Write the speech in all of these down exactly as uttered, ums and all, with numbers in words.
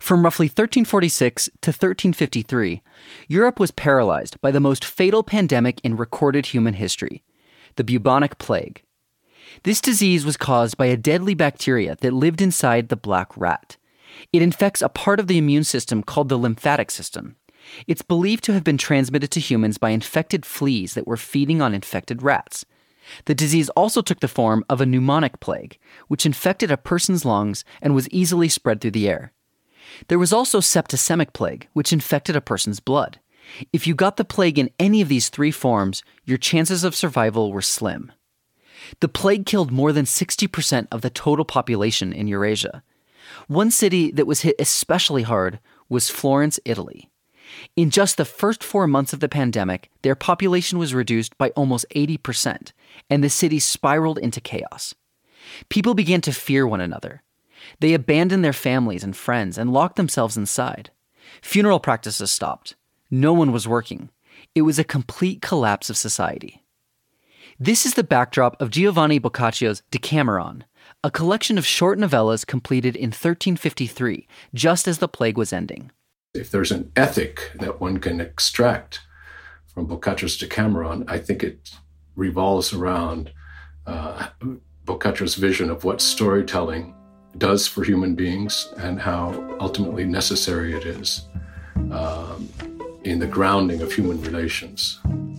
From roughly thirteen forty-six to thirteen fifty-three, Europe was paralyzed by the most fatal pandemic in recorded human history, the bubonic plague. This disease was caused by a deadly bacteria that lived inside the black rat. It infects a part of the immune system called the lymphatic system. It's believed to have been transmitted to humans by infected fleas that were feeding on infected rats. The disease also took the form of a pneumonic plague, which infected a person's lungs and was easily spread through the air. There was also septicemic plague, which infected a person's blood. If you got the plague in any of these three forms, your chances of survival were slim. The plague killed more than sixty percent of the total population in Eurasia. One city that was hit especially hard was Florence, Italy. In just the first four months of the pandemic, their population was reduced by almost eighty percent, and the city spiraled into chaos. People began to fear one another. They abandoned their families and friends and locked themselves inside. Funeral practices stopped. No one was working. It was a complete collapse of society. This is the backdrop of Giovanni Boccaccio's Decameron, a collection of short novellas completed in thirteen fifty-three, just as the plague was ending. If there's an ethic that one can extract from Boccaccio's Decameron, I think it revolves around uh, Boccaccio's vision of what storytelling does for human beings and how ultimately necessary it is um, in the grounding of human relations.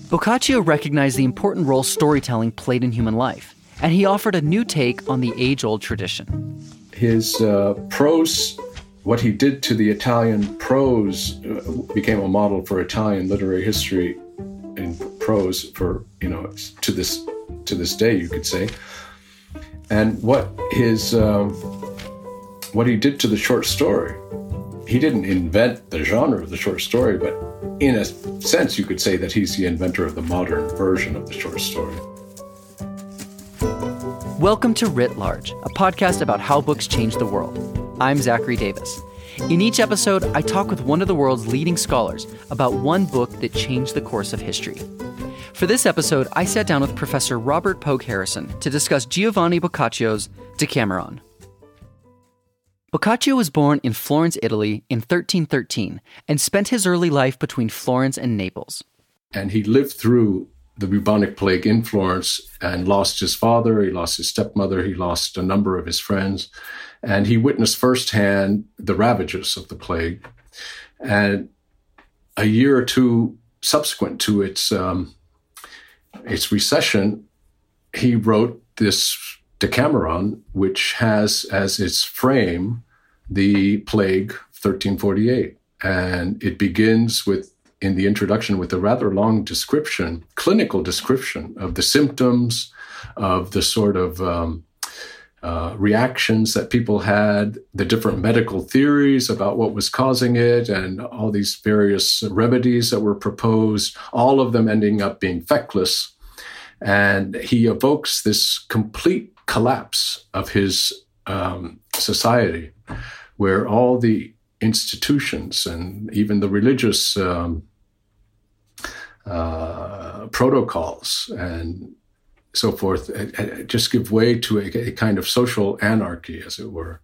Boccaccio recognized the important role storytelling played in human life, and he offered a new take on the age-old tradition. His uh, prose, what he did to the Italian prose, uh, became a model for Italian literary history in prose for, you know, to this to this day, you could say. And what his um, what he did to the short story, he didn't invent the genre of the short story, but in a sense, you could say that he's the inventor of the modern version of the short story. Welcome to Writ Large, a podcast about how books change the world. I'm Zachary Davis. In each episode, I talk with one of the world's leading scholars about one book that changed the course of history. For this episode, I sat down with Professor Robert Pogue Harrison to discuss Giovanni Boccaccio's Decameron. Boccaccio was born in Florence, Italy in thirteen thirteen and spent his early life between Florence and Naples. And he lived through the bubonic plague in Florence and lost his father, he lost his stepmother, he lost a number of his friends, and he witnessed firsthand the ravages of the plague. And a year or two subsequent to its um, its recession, he wrote this Decameron, which has as its frame the plague thirteen forty-eight. And it begins with, in the introduction, with a rather long description, clinical description of the symptoms, of the sort of um, uh, reactions that people had, the different medical theories about what was causing it, and all these various remedies that were proposed, all of them ending up being feckless. And he evokes this complete collapse of his um, society, where all the institutions and even the religious um, uh, protocols and so forth uh, just give way to a, a kind of social anarchy, as it were.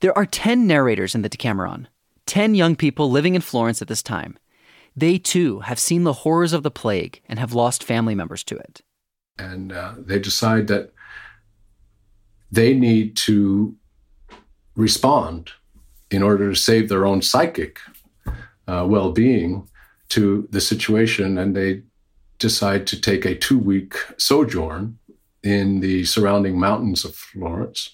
There are ten narrators in the Decameron, ten young people living in Florence at this time. They, too, have seen the horrors of the plague and have lost family members to it. And uh, they decide that they need to respond in order to save their own psychic uh, well-being to the situation. And they decide to take a two-week sojourn in the surrounding mountains of Florence,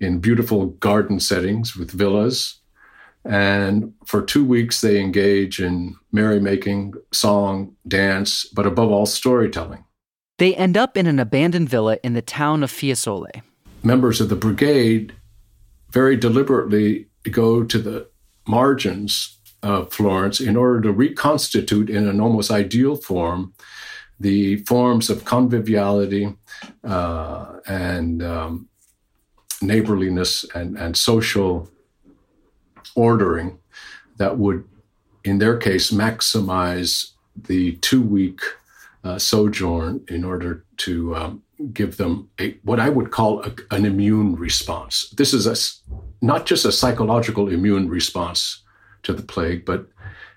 in beautiful garden settings with villas. And for two weeks, they engage in merrymaking, song, dance, but above all, storytelling. They end up in an abandoned villa in the town of Fiesole. Members of the brigade very deliberately go to the margins of Florence in order to reconstitute in an almost ideal form the forms of conviviality uh, and um, neighborliness and, and social ordering that would, in their case, maximize the two-week uh, sojourn in order to um, give them a, what I would call a, an immune response. This is a, not just a psychological immune response to the plague, but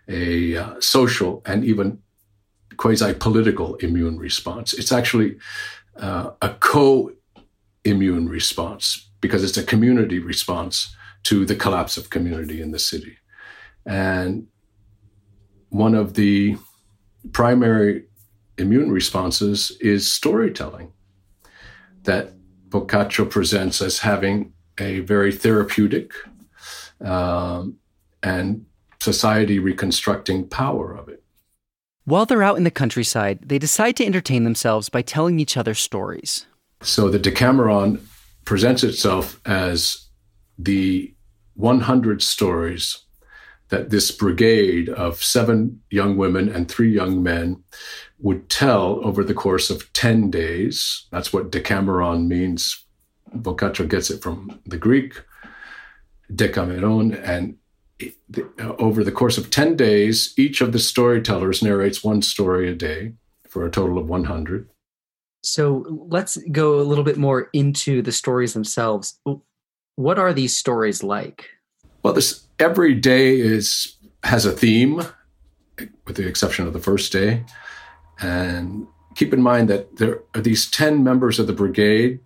a uh, social and even quasi-political immune response. It's actually uh, a co-immune response because it's a community response to the collapse of community in the city. And one of the primary immune responses is storytelling that Boccaccio presents as having a very therapeutic um, and society reconstructing power of it. While they're out in the countryside, they decide to entertain themselves by telling each other stories. So the Decameron presents itself as the one hundred stories that this brigade of seven young women and three young men would tell over the course of ten days. That's what Decameron means. Boccaccio gets it from the Greek, Decameron, and over the course of ten days, each of the storytellers narrates one story a day for a total of one hundred. So let's go a little bit more into the stories themselves. What are these stories like? Well, this, every day is has a theme, with the exception of the first day. And keep in mind that there are these ten members of the brigade.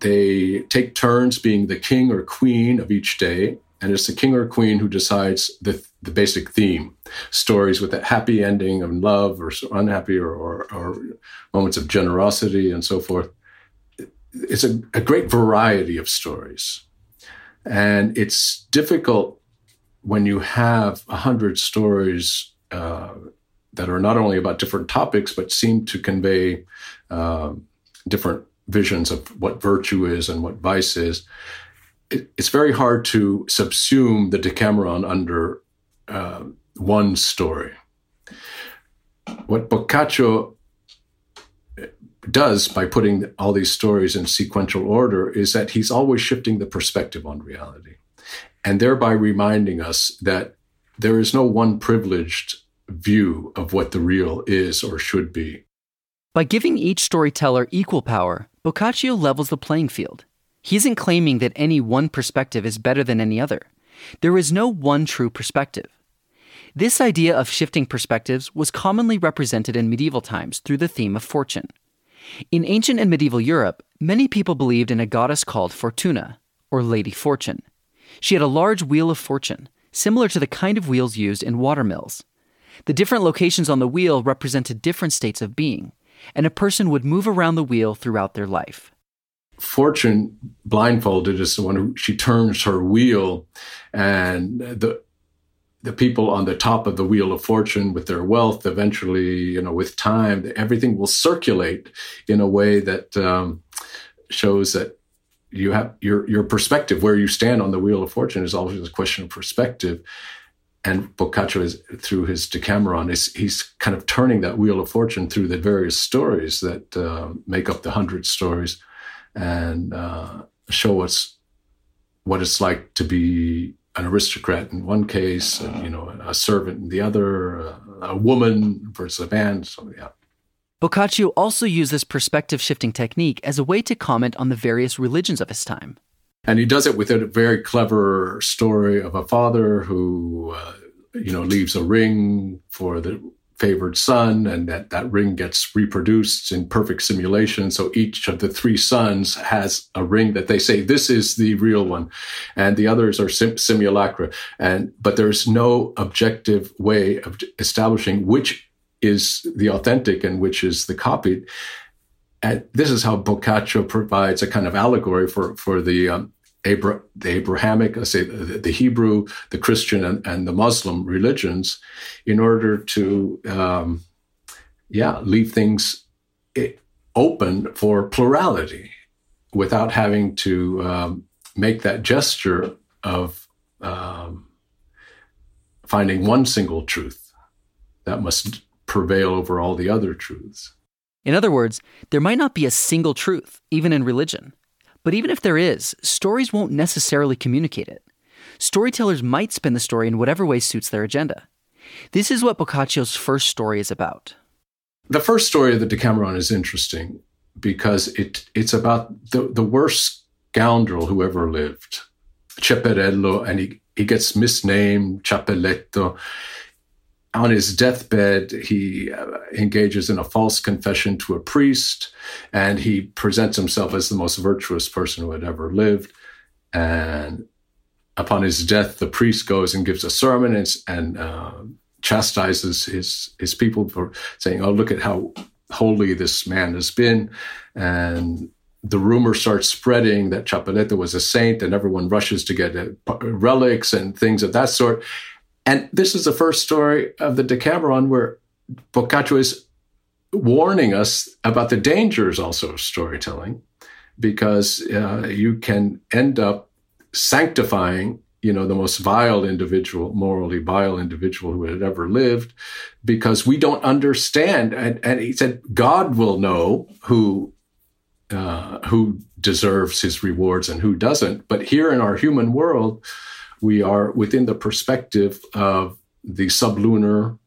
They take turns being the king or queen of each day. And it's the king or queen who decides the, the basic theme, stories with a happy ending of love or unhappy or, or, or moments of generosity and so forth. It's a, a great variety of stories. And it's difficult when you have one hundred stories uh, that are not only about different topics, but seem to convey uh, different visions of what virtue is and what vice is. It's very hard to subsume the Decameron under uh, one story. What Boccaccio does by putting all these stories in sequential order is that he's always shifting the perspective on reality and thereby reminding us that there is no one privileged view of what the real is or should be. By giving each storyteller equal power, Boccaccio levels the playing field. He isn't claiming that any one perspective is better than any other. There is no one true perspective. This idea of shifting perspectives was commonly represented in medieval times through the theme of fortune. In ancient and medieval Europe, many people believed in a goddess called Fortuna, or Lady Fortune. She had a large wheel of fortune, similar to the kind of wheels used in watermills. The different locations on the wheel represented different states of being, and a person would move around the wheel throughout their life. Fortune, blindfolded, is the one who she turns her wheel, and the the people on the top of the wheel of fortune with their wealth, eventually, you know, with time, everything will circulate in a way that um, shows that you have your your perspective, where you stand on the wheel of fortune, is always a question of perspective. And Boccaccio, is, through his Decameron, is, he's kind of turning that wheel of fortune through the various stories that uh, make up the hundred stories. And uh, show us what it's like to be an aristocrat in one case, and, you know, a servant in the other, a, a woman versus a man. So yeah. Boccaccio also used this perspective shifting technique as a way to comment on the various religions of his time, and he does it with a very clever story of a father who, uh, you know, leaves a ring for the favored son, and that, that ring gets reproduced in perfect simulation. So each of the three sons has a ring that they say, this is the real one. And the others are sim- simulacra. And, but there's no objective way of establishing which is the authentic and which is the copied. And this is how Boccaccio provides a kind of allegory for, for the, um, Abra- the Abrahamic, I say the, the Hebrew, the Christian, and, and the Muslim religions, in order to, um, yeah, leave things open for plurality, without having to um, make that gesture of um, finding one single truth that must prevail over all the other truths. In other words, there might not be a single truth, even in religion. But even if there is, stories won't necessarily communicate it. Storytellers might spin the story in whatever way suits their agenda. This is what Boccaccio's first story is about. The first story of the Decameron is interesting because it it's about the, the worst scoundrel who ever lived, Cepparello, and he, he gets misnamed Ciappelletto. On his deathbed, he uh, engages in a false confession to a priest, and he presents himself as the most virtuous person who had ever lived. And upon his death, the priest goes and gives a sermon and, and uh, chastises his, his people for saying, oh, look at how holy this man has been. And the rumor starts spreading that Ciappelletto was a saint, and everyone rushes to get uh, relics and things of that sort. And this is the first story of the Decameron where Boccaccio is warning us about the dangers also of storytelling, because uh, you can end up sanctifying, you know, the most vile individual, morally vile individual who had ever lived, because we don't understand. And, and he said, God will know who uh, who deserves his rewards and who doesn't. But here in our human world, we are within the perspective of the sublunar,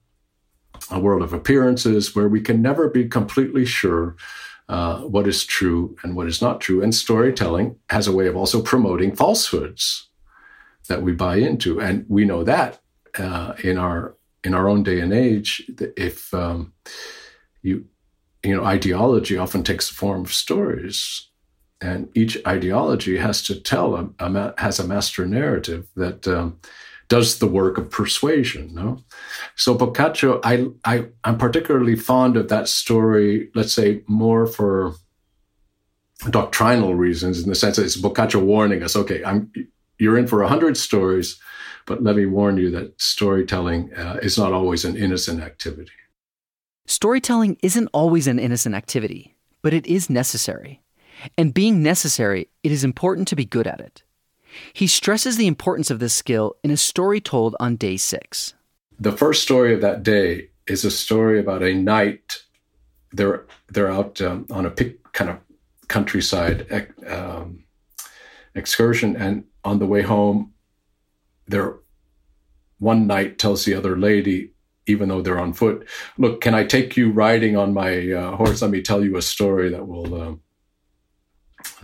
a world of appearances, where we can never be completely sure uh, what is true and what is not true. And storytelling has a way of also promoting falsehoods that we buy into. And we know that uh, in our in our own day and age, if um, you you know, ideology often takes the form of stories. And each ideology has to tell, a, a ma- has a master narrative that um, does the work of persuasion, no? So Boccaccio, I, I, I'm particularly fond of that story, let's say, more for doctrinal reasons, in the sense that it's Boccaccio warning us, okay, I'm, you're in for one hundred stories, but let me warn you that storytelling uh, is not always an innocent activity. Storytelling isn't always an innocent activity, but it is necessary. And being necessary, it is important to be good at it. He stresses the importance of this skill in a story told on day six. The first story of that day is a story about a knight. They're they're out um, on a pic, kind of countryside um, excursion, and on the way home, there one knight tells the other lady, even though they're on foot, "Look, can I take you riding on my uh, horse? Let me tell you a story that will." Um,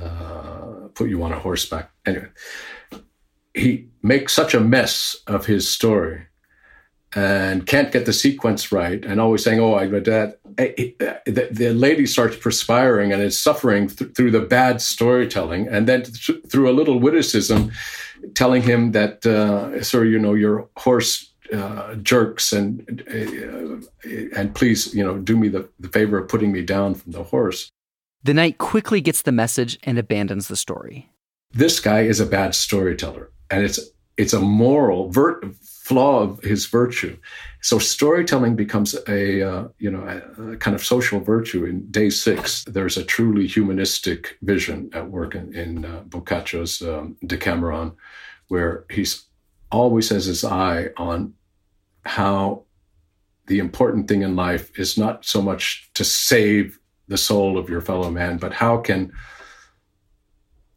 Uh, put you on a horseback. Anyway, he makes such a mess of his story and can't get the sequence right, and always saying, oh, I read that. The, the lady starts perspiring and is suffering th- through the bad storytelling, and then th- through a little witticism telling him that, uh, sir, you know, your horse uh, jerks, and uh, and please, you know, do me the, the favor of putting me down from the horse. The knight quickly gets the message and abandons the story. This guy is a bad storyteller, and it's it's a moral ver- flaw of his virtue. So storytelling becomes a uh, you know a, a kind of social virtue. In day six, there's a truly humanistic vision at work in, in uh, Boccaccio's um, Decameron, where he's always has his eye on how the important thing in life is not so much to save the soul of your fellow man, but how can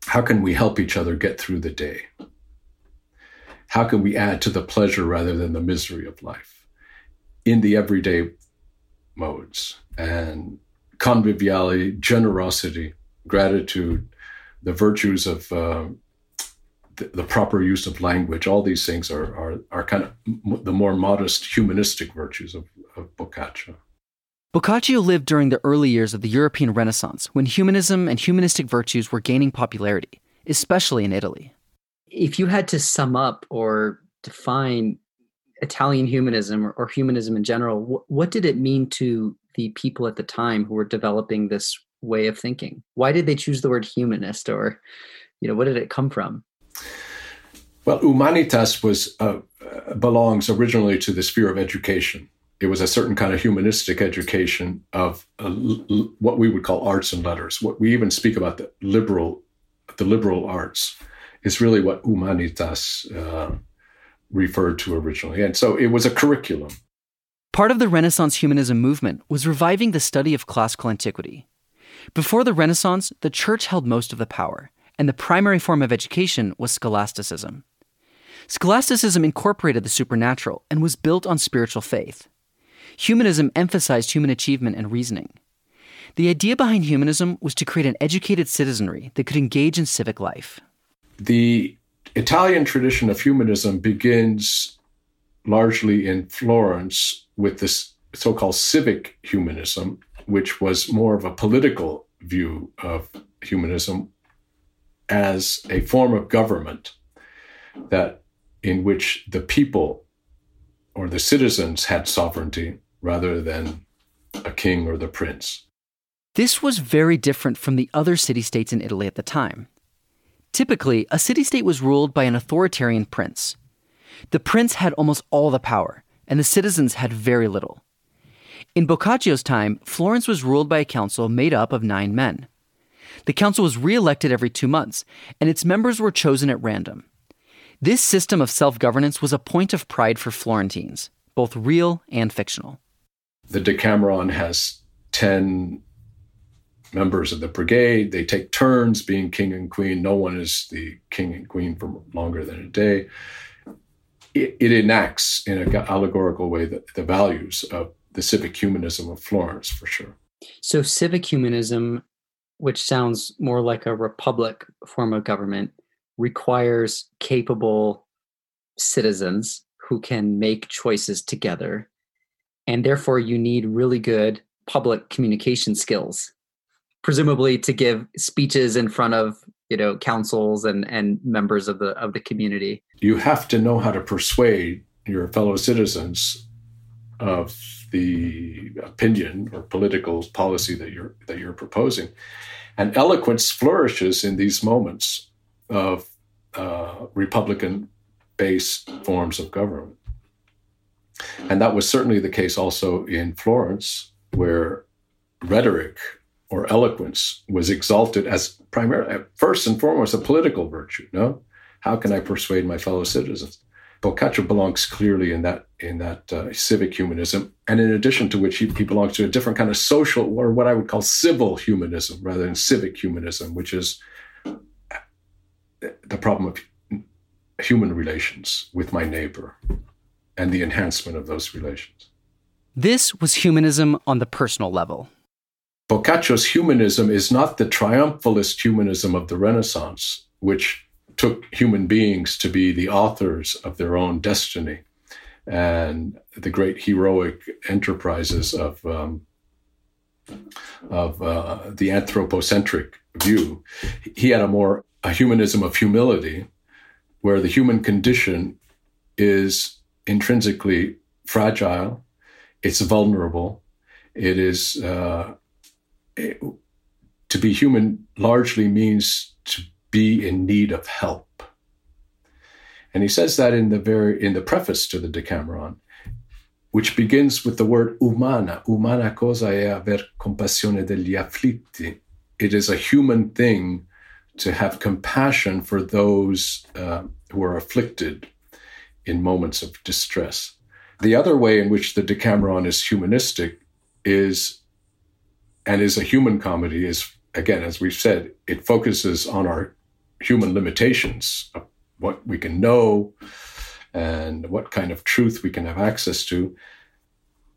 how can we help each other get through the day? How can we add to the pleasure rather than the misery of life in the everyday modes? And conviviality, generosity, gratitude, the virtues of uh, the, the proper use of language, all these things are are, are kind of m- the more modest humanistic virtues of, of Boccaccio. Boccaccio lived during the early years of the European Renaissance, when humanism and humanistic virtues were gaining popularity, especially in Italy. If you had to sum up or define Italian humanism or, or humanism in general, wh- what did it mean to the people at the time who were developing this way of thinking? Why did they choose the word humanist, or, you know, what did it come from? Well, humanitas was uh, belongs originally to the sphere of education. It was a certain kind of humanistic education of uh, l- what we would call arts and letters. What we even speak about the liberal, the liberal arts, is really what humanitas uh, referred to originally. And so it was a curriculum. Part of the Renaissance humanism movement was reviving the study of classical antiquity. Before the Renaissance, the church held most of the power, and the primary form of education was scholasticism. Scholasticism incorporated the supernatural and was built on spiritual faith. Humanism emphasized human achievement and reasoning. The idea behind humanism was to create an educated citizenry that could engage in civic life. The Italian tradition of humanism begins largely in Florence with this so-called civic humanism, which was more of a political view of humanism as a form of government that in which the people or the citizens had sovereignty rather than a king or the prince. This was very different from the other city-states in Italy at the time. Typically, a city-state was ruled by an authoritarian prince. The prince had almost all the power, and the citizens had very little. In Boccaccio's time, Florence was ruled by a council made up of nine men. The council was re-elected every two months, and its members were chosen at random. This system of self-governance was a point of pride for Florentines, both real and fictional. The Decameron has ten members of the brigade. They take turns being king and queen. No one is the king and queen for longer than a day. It, it enacts in an allegorical way the, the values of the civic humanism of Florence, for sure. So civic humanism, which sounds more like a republic form of government, requires capable citizens who can make choices together. And therefore, you need really good public communication skills, presumably to give speeches in front of, you know, councils and, and members of the of the community. You have to know how to persuade your fellow citizens of the opinion or political policy that you're that you're proposing. And eloquence flourishes in these moments of uh, Republican-based forms of government. And that was certainly the case also in Florence, where rhetoric or eloquence was exalted as primarily, first and foremost, a political virtue. No? How can I persuade my fellow citizens? Boccaccio belongs clearly in that in that uh, civic humanism, and in addition to which he, he belongs to a different kind of social, or what I would call civil humanism, rather than civic humanism, which is the problem of human relations with my neighbor and the enhancement of those relations. This was humanism on the personal level. Boccaccio's humanism is not the triumphalist humanism of the Renaissance, which took human beings to be the authors of their own destiny and the great heroic enterprises of um, of uh, the anthropocentric view. He had a more a humanism of humility, where the human condition is intrinsically fragile, it's vulnerable, it is, uh, it, to be human largely means to be in need of help. And he says that in the very, in the preface to the Decameron, which begins with the word umana, umana cosa è aver compassione degli afflitti. It is a human thing to have compassion for those uh, who are afflicted in moments of distress. The other way in which the Decameron is humanistic is, and is a human comedy, is, again, as we've said, it focuses on our human limitations, what we can know and what kind of truth we can have access to.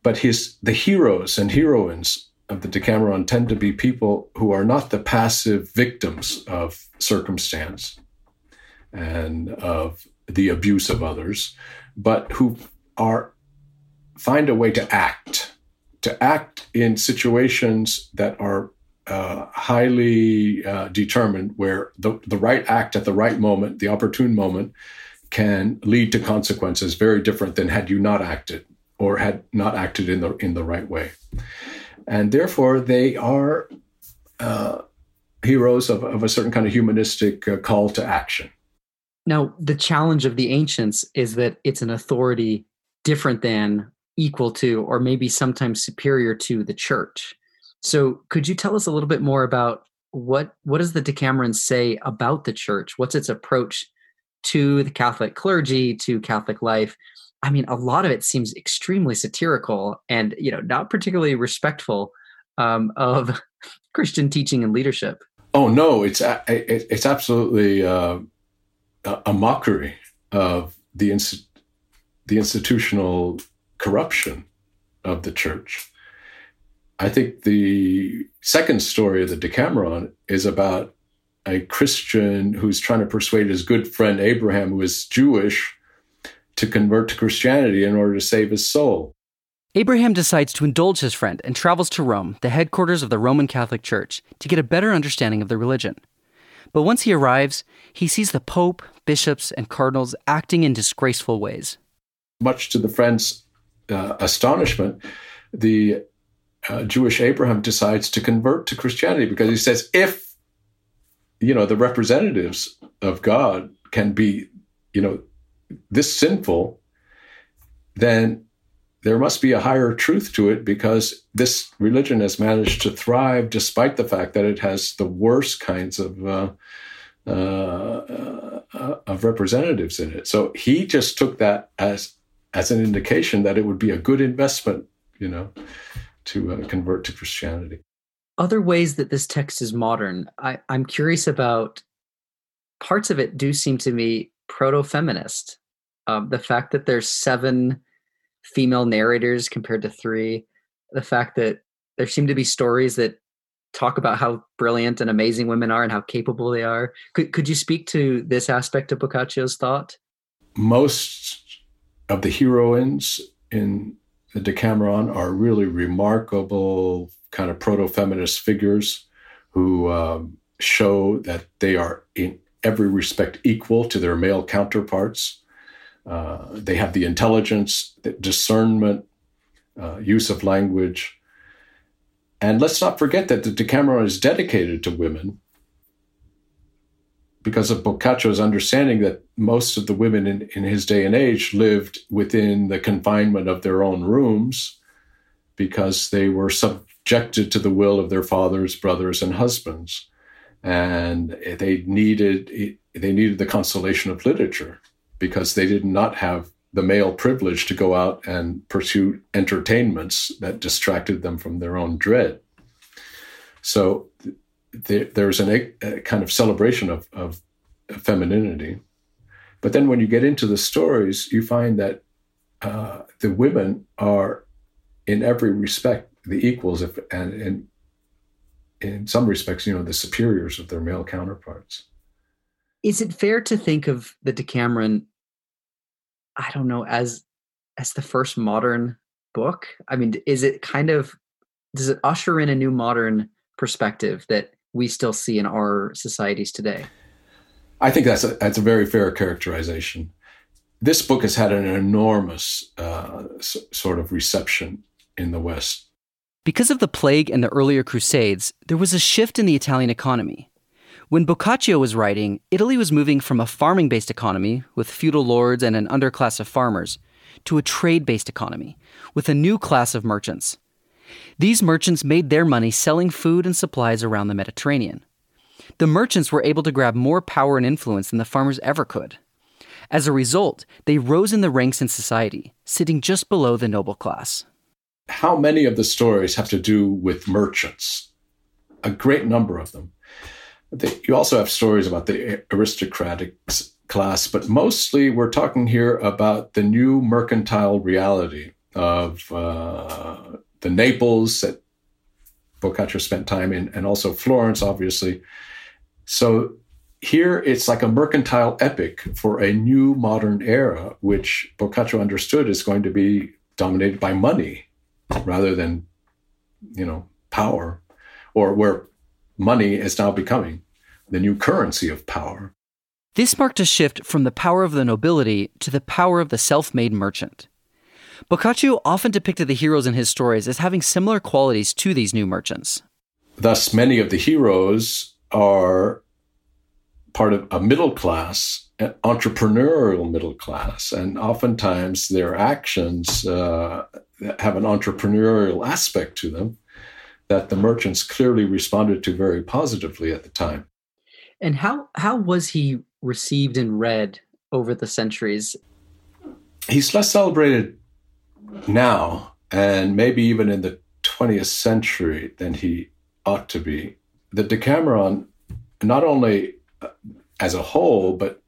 But his the heroes and heroines of the Decameron tend to be people who are not the passive victims of circumstance and of the abuse of others, but who are find a way to act, to act in situations that are uh, highly uh, determined, where the, the right act at the right moment, the opportune moment, can lead to consequences very different than had you not acted or had not acted in the in the right way. And therefore, they are uh, heroes of, of a certain kind of humanistic uh, call to action. Now, the challenge of the ancients is that it's an authority different than, equal to, or maybe sometimes superior to the church. So could you tell us a little bit more about what, what does the Decameron say about the church? What's its approach to the Catholic clergy, to Catholic life. I mean, a lot of it seems extremely satirical and, you know, not particularly respectful um, of Christian teaching and leadership. Oh, no, it's it's absolutely uh, a mockery of the inst- the institutional corruption of the church. I think the second story of the Decameron is about a Christian who's trying to persuade his good friend Abraham, who is Jewish, to convert to Christianity in order to save his soul. Abraham decides to indulge his friend and travels to Rome, the headquarters of the Roman Catholic Church, to get a better understanding of their religion. But once he arrives, he sees the Pope, bishops, and cardinals acting in disgraceful ways. Much to the friend's uh, astonishment, the uh, Jewish Abraham decides to convert to Christianity because he says, if, you know, the representatives of God can be, you know, this sinful, then there must be a higher truth to it, because this religion has managed to thrive despite the fact that it has the worst kinds of uh, uh, uh, of representatives in it. So he just took that as as an indication that it would be a good investment, you know, to uh, convert to Christianity. Other ways that this text is modern, I, I'm curious about. Parts of it do seem to me proto-feminist. Um, the fact that there's seven female narrators compared to three, the fact that there seem to be stories that talk about how brilliant and amazing women are and how capable they are. Could could you speak to this aspect of Boccaccio's thought? Most of the heroines in the Decameron are really remarkable kind of proto-feminist figures who um, show that they are in every respect equal to their male counterparts. Uh, they have the intelligence, the discernment, uh, use of language. And let's not forget that the Decameron is dedicated to women because of Boccaccio's understanding that most of the women in, in his day and age lived within the confinement of their own rooms because they were subjected to the will of their fathers, brothers, and husbands. And they needed they needed the consolation of literature, because they did not have the male privilege to go out and pursue entertainments that distracted them from their own dread. So th- there's an, a kind of celebration of, of femininity. But then when you get into the stories, you find that uh, the women are in every respect the equals of, and in, in some respects, you know, the superiors of their male counterparts. Is it fair to think of the Decameron, I don't know, as as the first modern book? I mean, is it kind of, does it usher in a new modern perspective that we still see in our societies today? I think that's a, that's a very fair characterization. This book has had an enormous uh, s- sort of reception in the West. Because of the plague and the earlier Crusades, there was a shift in the Italian economy. When Boccaccio was writing, Italy was moving from a farming-based economy with feudal lords and an underclass of farmers to a trade-based economy with a new class of merchants. These merchants made their money selling food and supplies around the Mediterranean. The merchants were able to grab more power and influence than the farmers ever could. As a result, they rose in the ranks in society, sitting just below the noble class. How many of the stories have to do with merchants? A great number of them. You also have stories about the aristocratic class, but mostly we're talking here about the new mercantile reality of uh, the Naples that Boccaccio spent time in, and also Florence, obviously. So here it's like a mercantile epic for a new modern era, which Boccaccio understood is going to be dominated by money rather than, you know, power, or where money is now becoming the new currency of power. This marked a shift from the power of the nobility to the power of the self-made merchant. Boccaccio often depicted the heroes in his stories as having similar qualities to these new merchants. Thus, many of the heroes are part of a middle class, an entrepreneurial middle class, and oftentimes their actions uh, have an entrepreneurial aspect to them that the merchants clearly responded to very positively at the time. And how how was he received and read over the centuries. He's less celebrated now, and maybe even in the twentieth century, than he ought to be. The Decameron, not only as a whole, but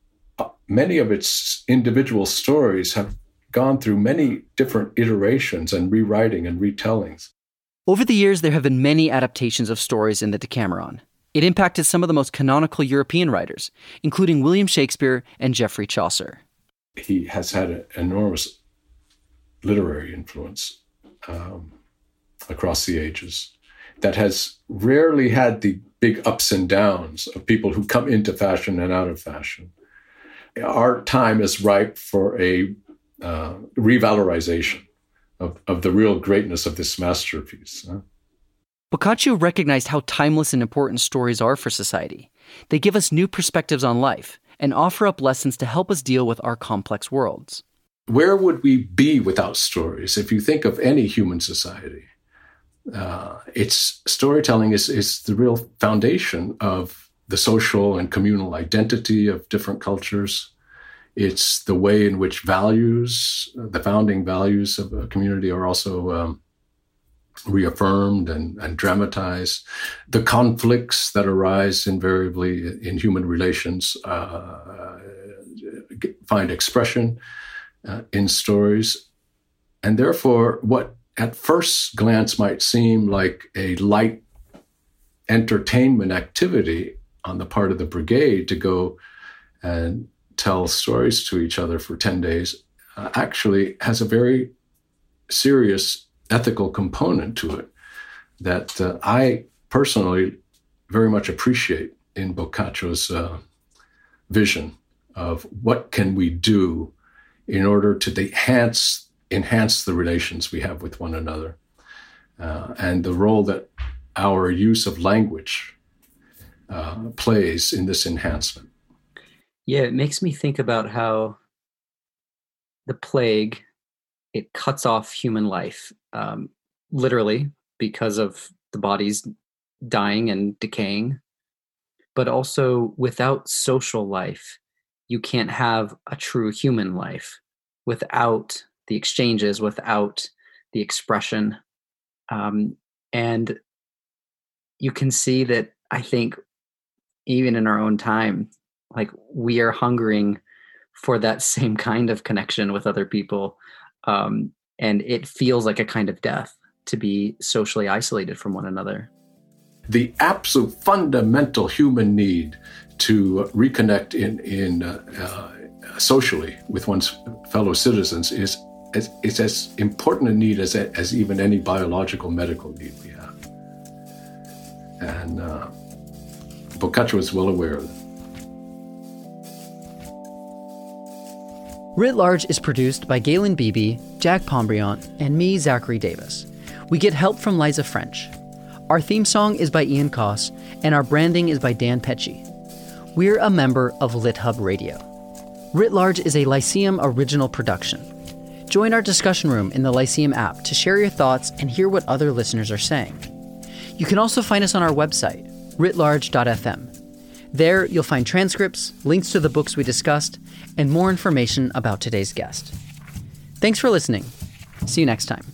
many of its individual stories have gone through many different iterations and rewriting and retellings. Over the years, there have been many adaptations of stories in the Decameron. It impacted some of the most canonical European writers, including William Shakespeare and Geoffrey Chaucer. He has had an enormous literary influence um, across the ages that has rarely had the big ups and downs of people who come into fashion and out of fashion. Our time is ripe for a uh, revalorization of, of the real greatness of this masterpiece. Huh? Boccaccio recognized how timeless and important stories are for society. They give us new perspectives on life and offer up lessons to help us deal with our complex worlds. Where would we be without stories? If you think of any human society, uh, it's storytelling is, is the real foundation of the social and communal identity of different cultures. It's the way in which values, the founding values of a community, are also um, reaffirmed and, and dramatized. The conflicts that arise invariably in human relations uh, find expression uh, in stories. And therefore, what at first glance might seem like a light entertainment activity on the part of the brigade to go and tell stories to each other for ten days uh, actually has a very serious ethical component to it that uh, I personally very much appreciate in Boccaccio's uh, vision of what can we do in order to enhance, enhance the relations we have with one another uh, and the role that our use of language uh, plays in this enhancement. Yeah, it makes me think about how the plague, it cuts off human life, um, literally because of the bodies dying and decaying. But also, without social life, you can't have a true human life. Without the exchanges, without the expression. Um, and you can see that, I think, even in our own time, like, we are hungering for that same kind of connection with other people. Um, and it feels like a kind of death to be socially isolated from one another. The absolute fundamental human need to reconnect in, in uh, uh, socially with one's fellow citizens is, is, is as important a need as, as even any biological medical need we have. And uh, Boccaccio is well aware of that. Writ Large is produced by Galen Beebe, Jack Pombriant, and me, Zachary Davis. We get help from Liza French. Our theme song is by Ian Koss, and our branding is by Dan Petchy. We're a member of Lit Hub Radio. Writ Large is a Lyceum original production. Join our discussion room in the Lyceum app to share your thoughts and hear what other listeners are saying. You can also find us on our website, writ large dot f m. There, you'll find transcripts, links to the books we discussed, and more information about today's guest. Thanks for listening. See you next time.